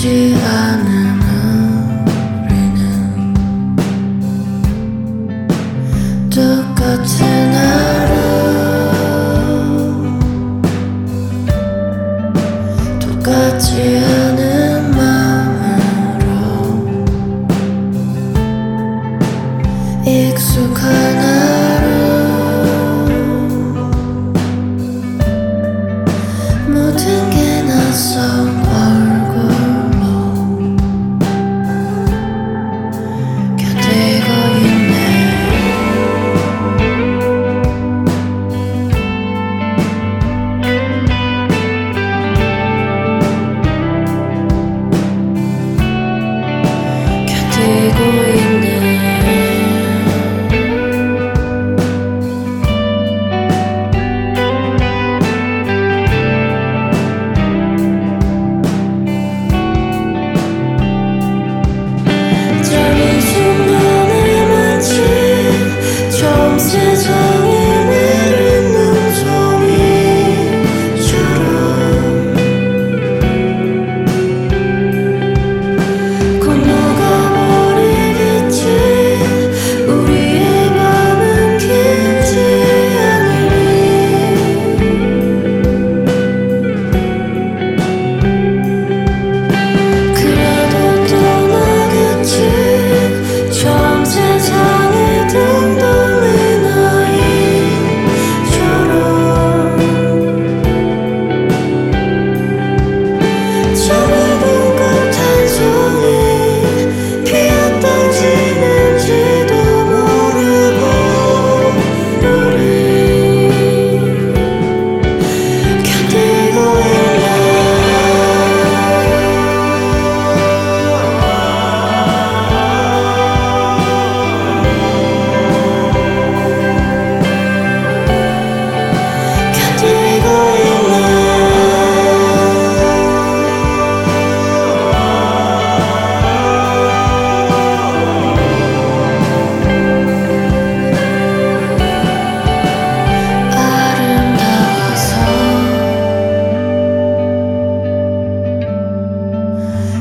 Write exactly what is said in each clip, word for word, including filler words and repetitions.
보이지 않은 우리는 똑같은 하루 똑같지 않은 마음으로 익숙한 하루 모든 게 낯선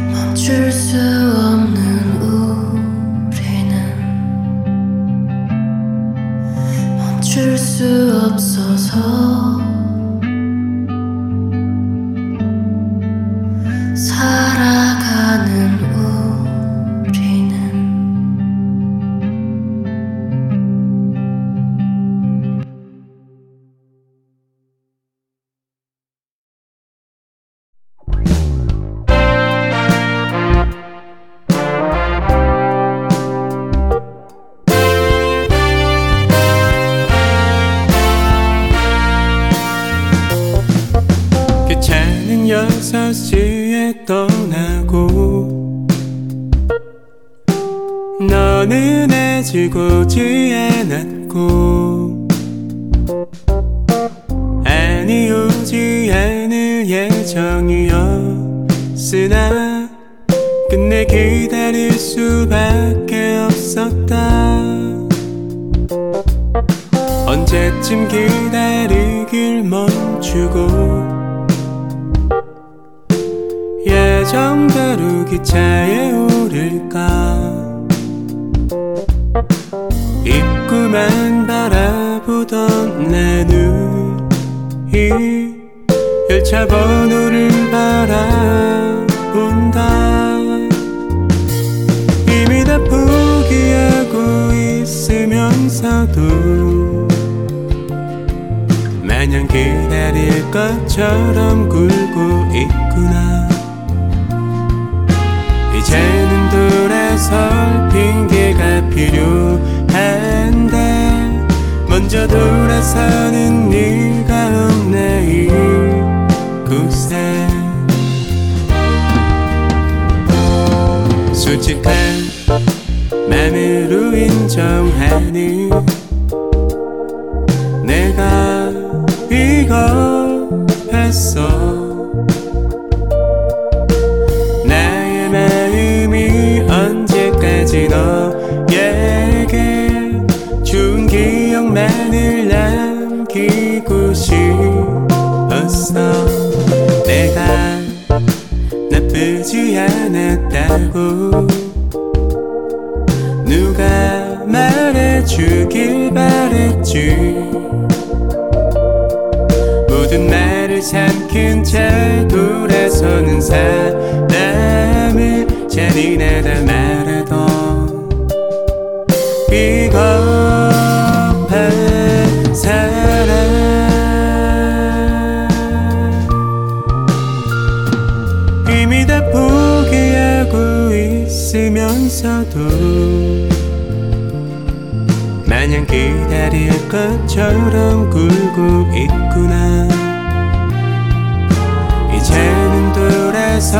멈출 수 없는 우리는 멈출 수 없어서 살아가는 우리는 여섯 시에 떠나고 너는 해지고 지에 났고 아니 오지 않을 예정이었으나 끝내 기다릴 수밖에 없었다. 언제쯤 기다리길 멈추고 예정대로 기차에 오를까. 입구만 바라보던 내 눈이 열차 번호를 바라본다. 이미 다 포기하고 있으면서도 마냥 기다릴 것처럼 굴고 있구나. 이제는 돌아설 핑계가 필요한데 먼저 돌아서는 네가 없네 이곳에. 솔직한 맘으로 인정하는 내가 비겁했어. 너에게 좋은 기억만을 남기고 싶었어. 내가 나쁘지 않아 했다고 누가 말해주길 바랬지. 모든 말을 삼킨 채 돌아서는 사람을 잔인하다 말하던 비겁한 사람. 쓰면서도 마냥 기다릴 것처럼 굴고 있구나. 이제는 돌아설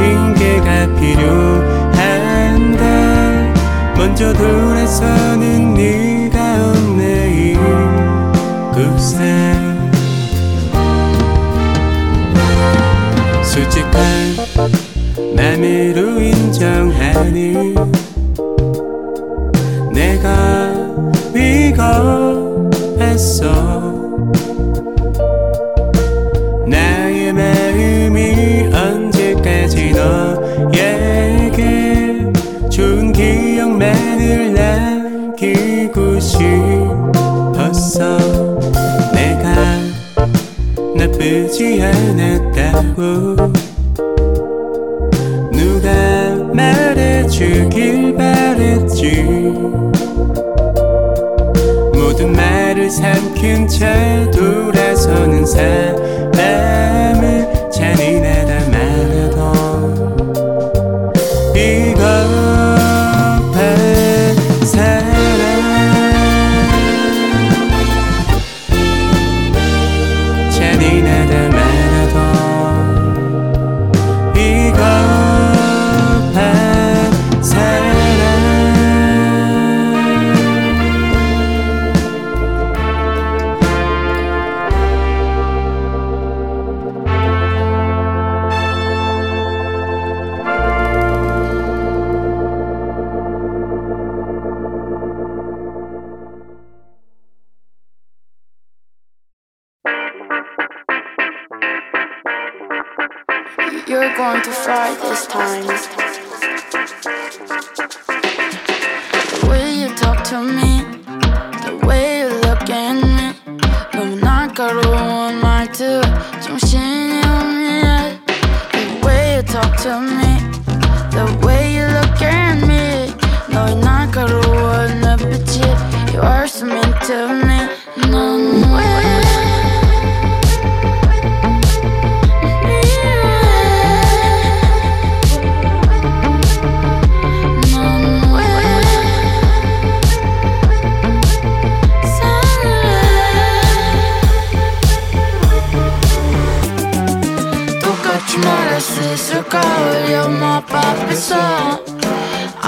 핑계가 필요한데 먼저 돌아서는 네가 없네. 이 국산 솔직한 맘으로 인정하니 내가 비겁했어. 나의 마음이 언제까지 너에게 좋은 기억만을 남기고 싶었어. 내가 나쁘지 않았다고 주길 바랬지. 모든 말을 삼킨 채 돌아서는 사람을 잔인하다 말하던 비겁한 사람. 잔인하다 말하던 비겁 But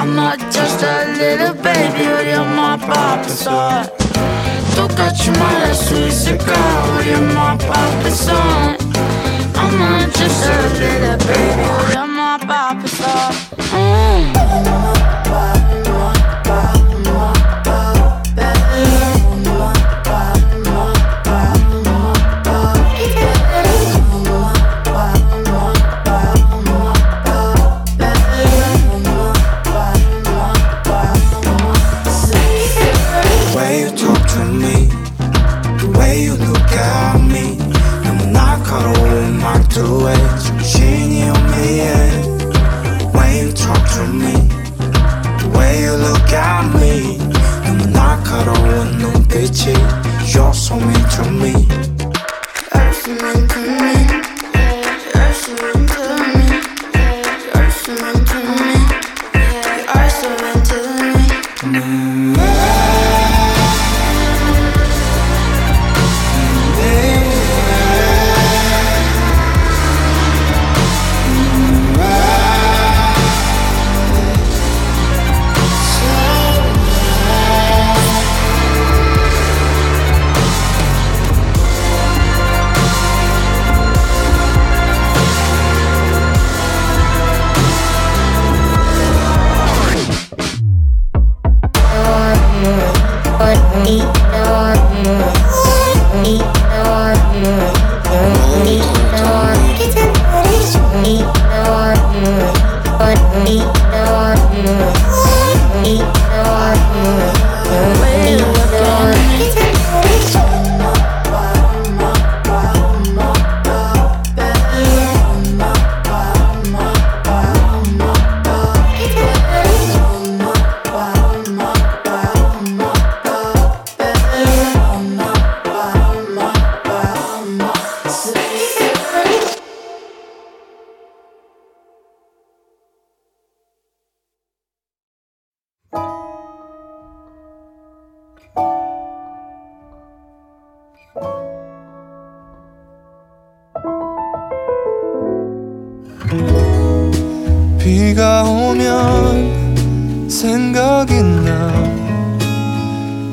비가 오면 생각이 나.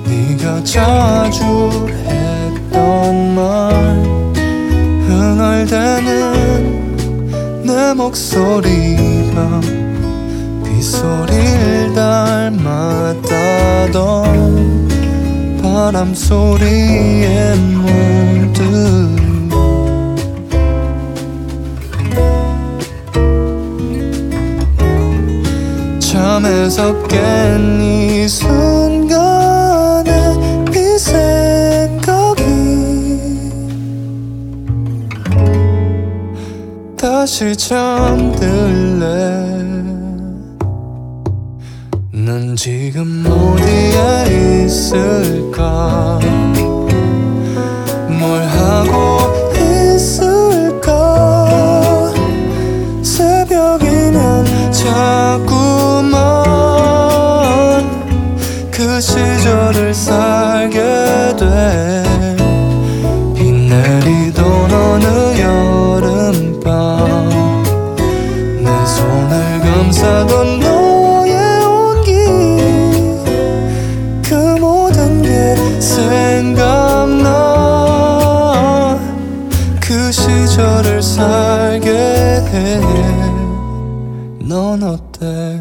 네가 자주 했던 말. 흥얼대는 내 목소리가 빗소리를 닮았다던 바람소리에 물들. 잠에서 깬 이 순간에 네 생각이 다시 잠들래. 난 지금 어디에 있을까? 뭘 하고 있을까? 새벽이면 자꾸 시절을 살게 돼. 비 내리던 어느 여름밤 내 손을 감싸던 너의 온기. 그 모든 게 생각나. 그 시절을 살게 해. 넌 어때?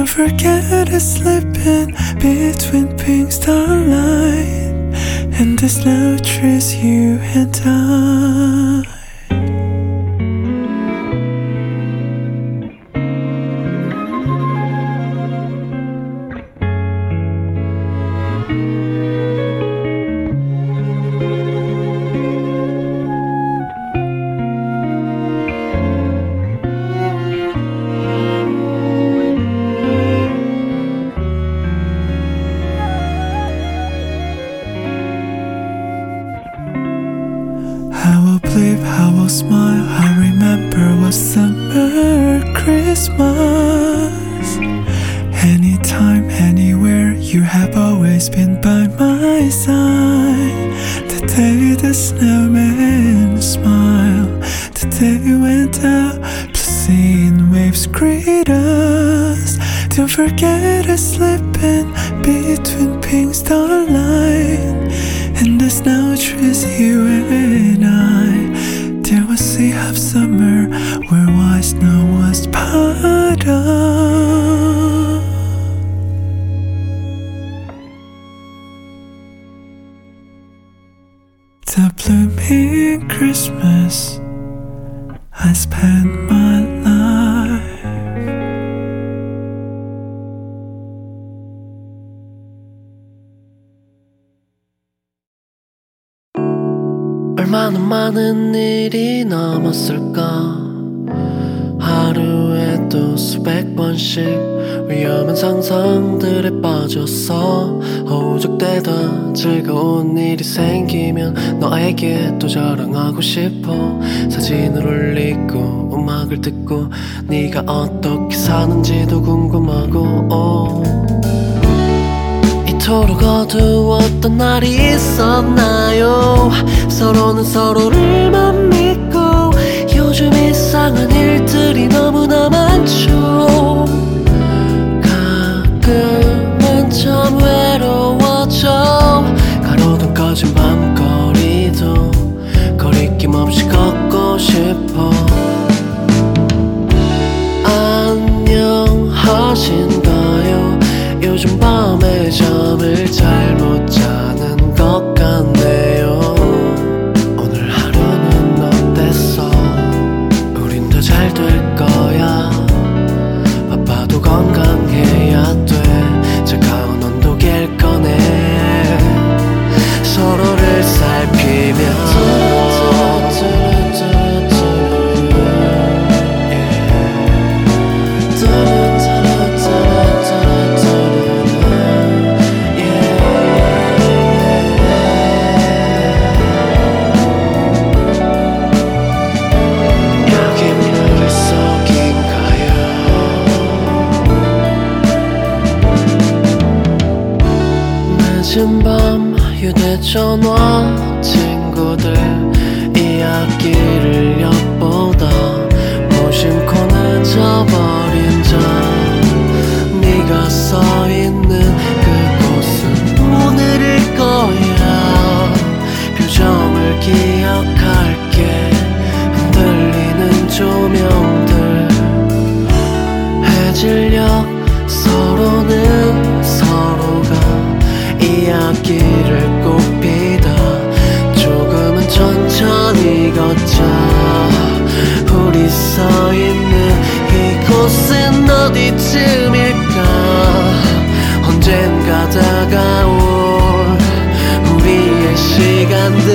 to forget is slipping between pink starlight and this now trace you and I. 얼마나 많은 일이 남았을까. 하루에도 수백 번씩 위험한 상상들에 빠졌어. 허우적대다 즐거운 일이 생기면 너에게 또 자랑하고 싶어. 사진을 올리고 음악을 듣고 네가 어떻게 사는지도 궁금하고 oh. 서로 어두웠던 날이 있었나요? 서로는 서로를 못 믿고 요즘 이상한 일들이 너무나 많죠. 가끔은 참 외로워져. 가로등 꺼진 밤거리도 거리낌 없이 걷고 싶어. 안녕하신가요? 요즘 밤에 잠을 잘 못 자는 것 같네요. 오늘 하루는 어땠어? 우린 더 잘 될 거야. 바빠도 건강해야 돼. 차가운 온도계를 꺼내 서로를 살피며 늦은 밤 휴대전화 친구들 이야기를 엿보다 무심코 늦어버린 점. 네가 서있는 그곳은 오늘일 거야. 표정을 기억할게. 흔들리는 조명들 해질녘 서로는 서로가 이야기를 꽃피다. 조금은 천천히 걷자. 우리 서있는 이곳은 어디쯤일까. 언젠가 다가올 우리의 시간들.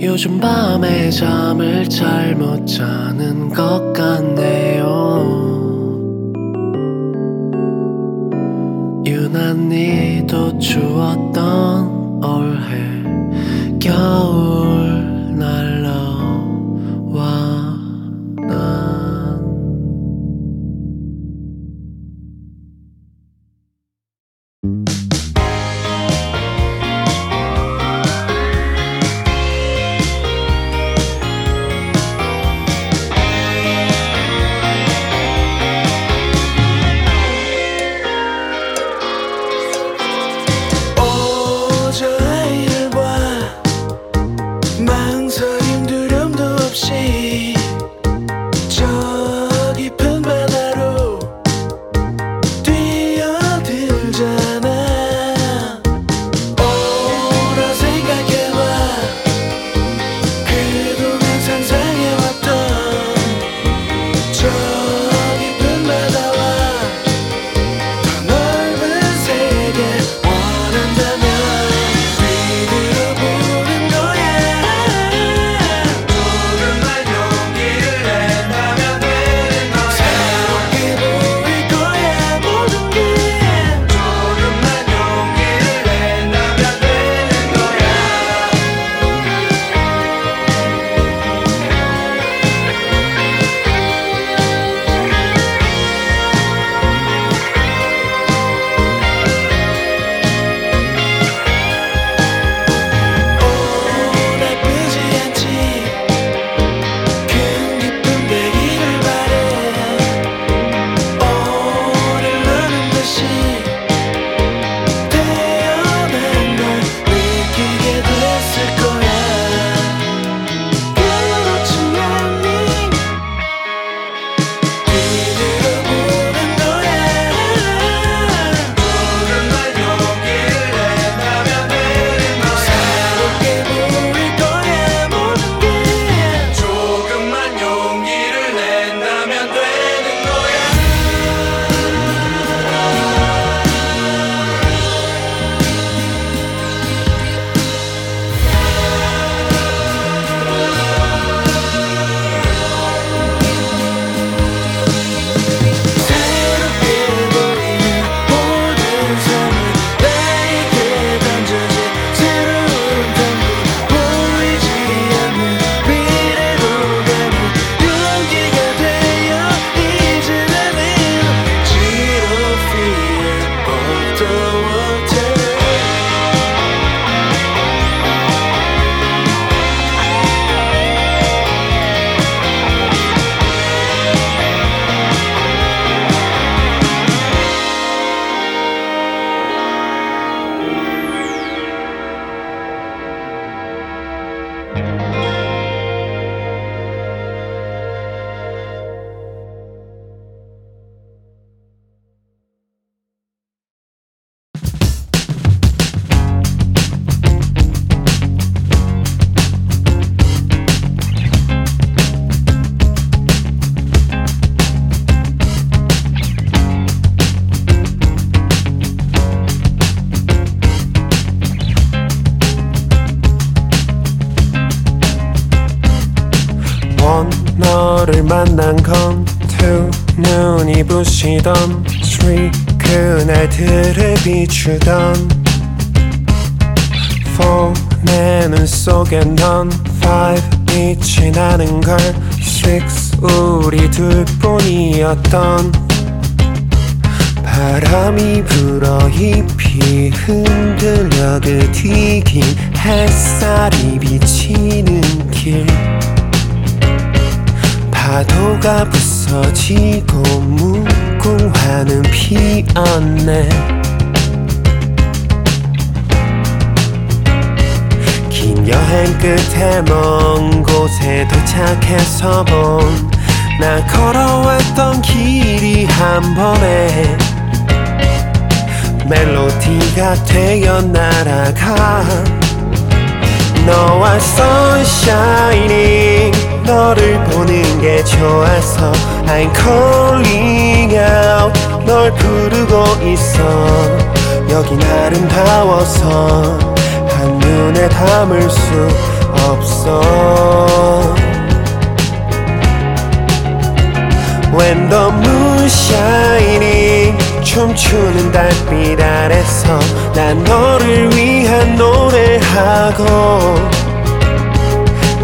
요즘 밤에 잠을 잘 못 자는 것 같네요. 유난히도 추웠던 올해 겨울 날라와 난 널 만난 건 두 눈이 부시던 쓰리 그날들을 비추던 포 내 눈 속에 넌 파이브 빛이 나는 걸 식스 우리 둘 뿐이었던 바람이 불어 잎이 흔들려 그 튀긴 햇살이 비치는 길 파도가 부서지고 묵궁하는 피었네 긴 여행 끝에 먼 곳에 도착해서 본 나 걸어왔던 길이 한 번에 멜로디가 되어 날아가 너와 sunshine 너를 보는 게 좋아서 I'm calling out 널 부르고 있어 여긴 아름다워서 한눈에 담을 수 없어 When the moon shining 춤추는 달빛 아래서 난 너를 위한 노래하고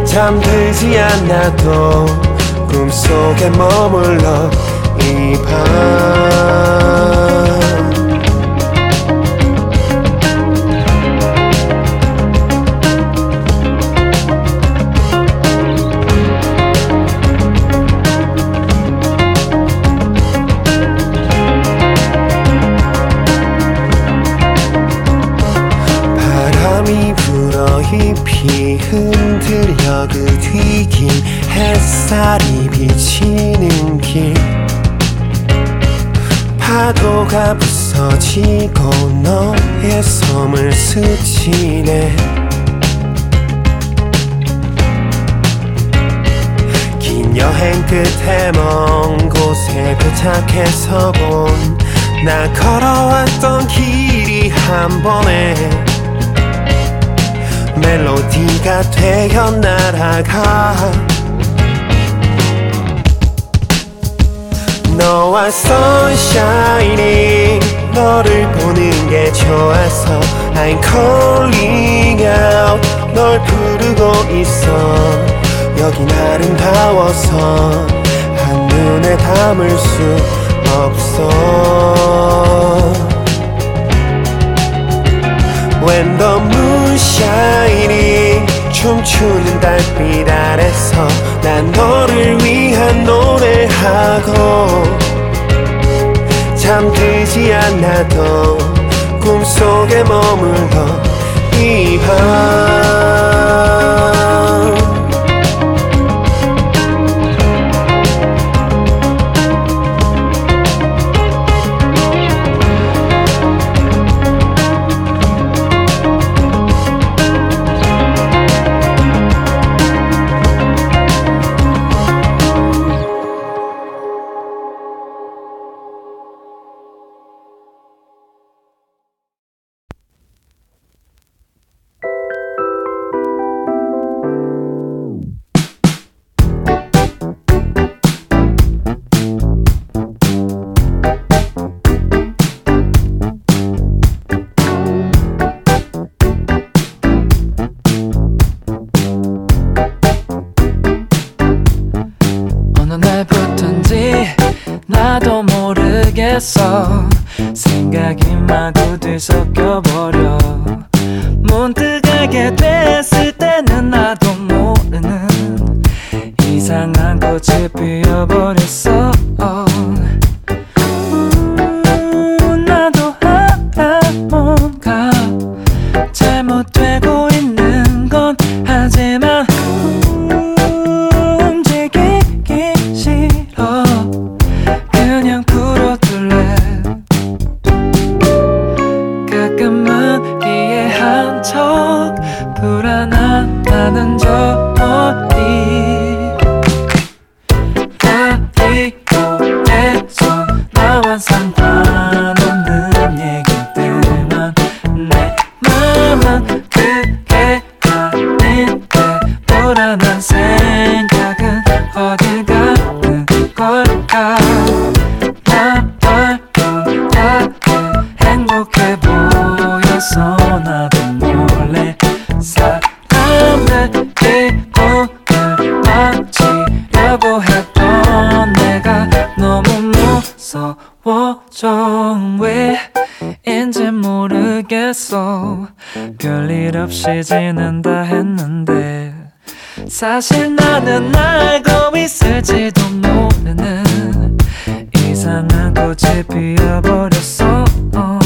잠들지 않아도 꿈속에 머물러 이 밤 잎이 흔들려 그 튀긴 햇살이 비치는 길 파도가 부서지고 너의 섬을 스치네 긴 여행 끝에 먼 곳에 도착해서 본 나 걸어왔던 길이 한 번에 멜로디가 되어 날아가 너와 sunshine 너를 보는 게 좋아서 I'm calling out 널 부르고 있어 여긴 아름다워서 한눈에 담을 수 없어 When the moon shining 춤추는 달빛 아래서 난 너를 위한 노래하고 잠들지 않아도 꿈속에 머물러 이 밤 생각이 마구 뒤섞여버려 문득 알게 됐을 때는 나도 모르는 이상한 꽃이 피어버렸어 음, 나도 알아 뭔가 잘못되고 있는 건 하지만 움직이기 싫어 그냥 나는 저 어디 라디오에서 나와 상관없는 얘기들만 내 맘은 그게 아닌데 불안한 생각은 어딜 가 걸까? 나 말고 나는 행복해 보여서 나도 몰래 사람의 기분을 맞추려고 했던 내가 너무 무서워져. 왜인지 모르겠어. 별일 없이 지낸다 했는데 사실 나는 알고 있을지도 모르는 이상한 꽃이 피어버렸어. 어.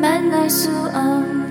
만날 수 없는